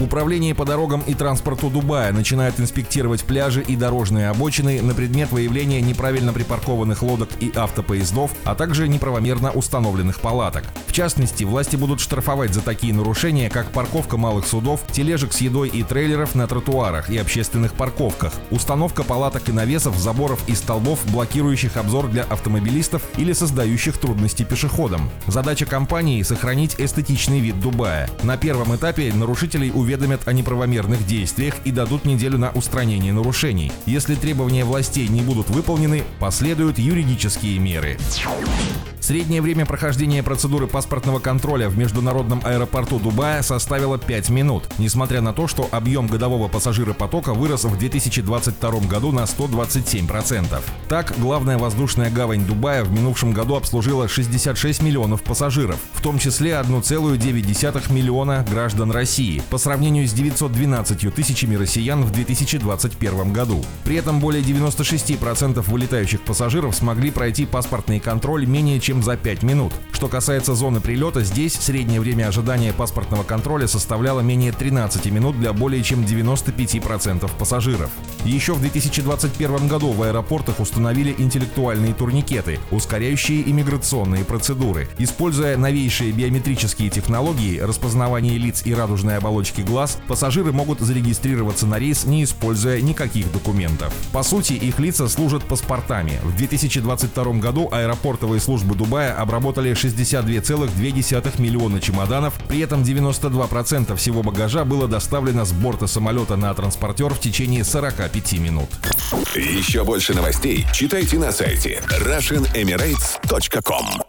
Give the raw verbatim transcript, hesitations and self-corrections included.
Управление по дорогам и транспорту Дубая начинает инспектировать пляжи и дорожные обочины на предмет выявления неправильно припаркованных лодок и автопоездов, а также неправомерно установленных палаток. В частности, власти будут штрафовать за такие нарушения, как парковка малых судов, тележек с едой и трейлеров на тротуарах и общественных парковках, установка палаток и навесов, заборов и столбов, блокирующих обзор для автомобилистов или создающих трудности пешеходам. Задача компании – сохранить эстетичный вид Дубая. На первом этапе нарушителей уведомляют. уведомят о неправомерных действиях и дадут неделю на устранение нарушений. Если требования властей не будут выполнены, последуют юридические меры. Среднее время прохождения процедуры паспортного контроля в международном аэропорту Дубая составило пять минут, несмотря на то, что объем годового пассажиропотока вырос в две тысячи двадцать втором году на сто двадцать семь процентов. Так, главная воздушная гавань Дубая в минувшем году обслужила шестьдесят шесть миллионов пассажиров, в том числе один целых девять десятых миллиона граждан России, по сравнению с девятьсот двенадцатью тысячами россиян в две тысячи двадцать первом году. При этом более девяносто шесть процентов вылетающих пассажиров смогли пройти паспортный контроль менее чем за пять минут. Что касается зоны прилета, здесь среднее время ожидания паспортного контроля составляло менее тринадцать минут для более чем девяноста пяти процентов пассажиров. Еще в две тысячи двадцать первом году в аэропортах установили интеллектуальные турникеты, ускоряющие иммиграционные процедуры. Используя новейшие биометрические технологии, распознавание лиц и радужной оболочки глаз, пассажиры могут зарегистрироваться на рейс, не используя никаких документов. По сути, их лица служат паспортами. В две тысячи двадцать втором году аэропортовые службы Дубая обработали шестьдесят два целых две десятых миллиона чемоданов, при этом девяносто два процента всего багажа было доставлено с борта самолета на транспортер в течение сорок пять минут. Еще больше новостей читайте на сайте Russian Emirates точка ком.